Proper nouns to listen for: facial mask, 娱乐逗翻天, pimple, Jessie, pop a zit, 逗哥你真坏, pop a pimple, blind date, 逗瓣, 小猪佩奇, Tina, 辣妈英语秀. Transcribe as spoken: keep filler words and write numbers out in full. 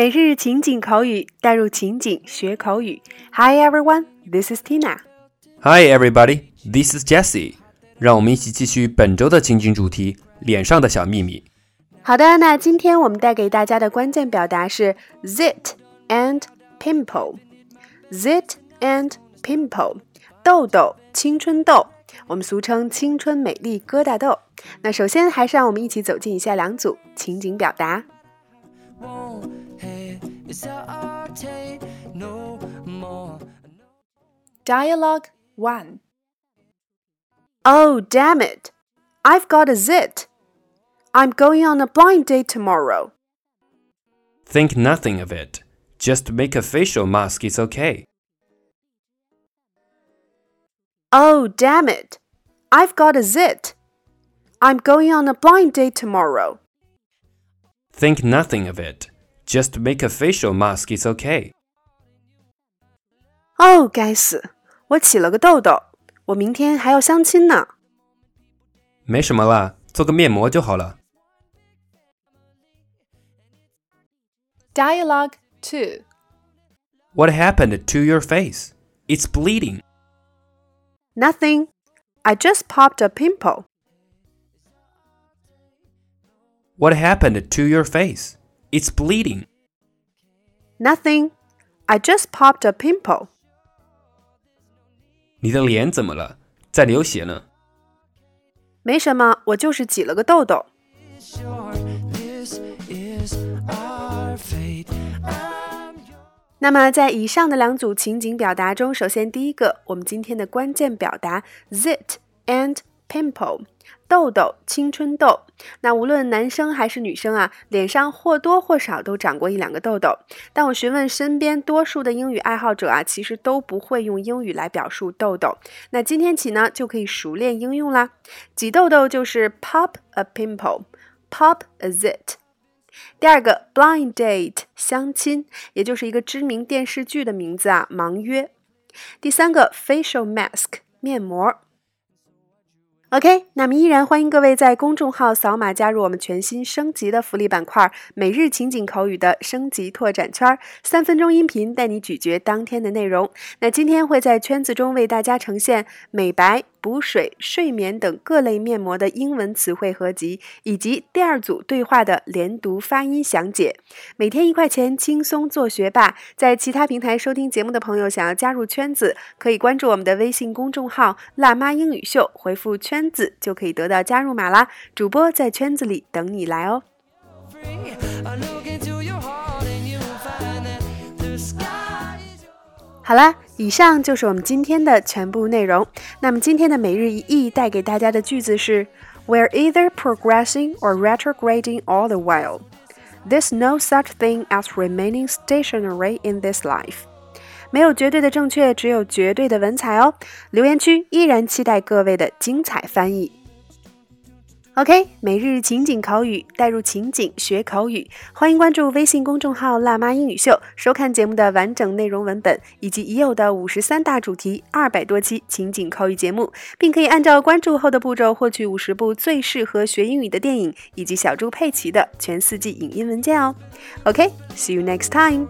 每日情景口语，带入情景学口语。Hi everyone, this is Tina. Hi everybody, this is Jessie. 让我们一起继续本周的情景主题，脸上的小秘密。好的，那今天我们带给大家的关键表达是 zit and pimple. Zit and pimple. 痘痘，青春痘。我们俗称青春美丽疙瘩痘。那首先还是让我们一起走进以下两组情景表达。Dialogue one. Oh, damn it. I've got a zit. I'm going on a blind date tomorrow. Think nothing of it. Just make a facial mask, it's okay. Oh, damn it. I've got a zit. I'm going on a blind date tomorrow. Think nothing of it.Just make a facial mask, it's okay. Oh, 该死，我起了个痘痘，我明天还要相亲呢。没什么啦，做个面膜就好了。Dialogue two. What happened to your face? It's bleeding. Nothing. I just popped a pimple. What happened to your face?It's bleeding. Nothing. I just popped a pimple. 你的脸怎么了？在流血呢。没什么，我就是挤了个痘痘。那么在以上的两组情景表达中，首先第一个，我们今天的关键表达 zit and pimple.痘痘，青春痘。那无论男生还是女生啊，脸上或多或少都长过一两个痘痘。但我询问身边多数的英语爱好者啊，其实都不会用英语来表述痘痘。那今天起呢，就可以熟练应用啦。挤痘痘就是 pop a pimple, pop a zit。第二个 blind date 相亲，也就是一个知名电视剧的名字啊，盲约。第三个 facial mask 面膜。OK, 那么依然欢迎各位在公众号扫码加入我们全新升级的福利板块，每日情景口语的升级拓展圈，三分钟音频带你咀嚼当天的内容。那今天会在圈子中为大家呈现美白、补水、睡眠等各类面膜的英文词汇合集，以及第二组对话的连读发音详解。每天一块钱轻松做学霸。在其他平台收听节目的朋友，想要加入圈子，可以关注我们的微信公众号辣妈英语秀，回复圈子就可以得到加入码啦。主播在圈子里等你来哦。好啦，以上就是我们今天的全部内容。那么今天的每日一译带给大家的句子是 We're either progressing or retrograding all the while. There's no such thing as remaining stationary in this life. 没有绝对的正确，只有绝对的文采哦。留言区依然期待各位的精彩翻译。OK, 每日情景口语，带入情景学口语。欢迎关注微信公众号辣妈英语秀，收看节目的完整内容文本，以及已有的五十三大主题 ,两百 多期情景口语节目，并可以按照关注后的步骤获取五十部最适合学英语的电影，以及小猪佩奇的全四季影音文件哦。OK, see you next time!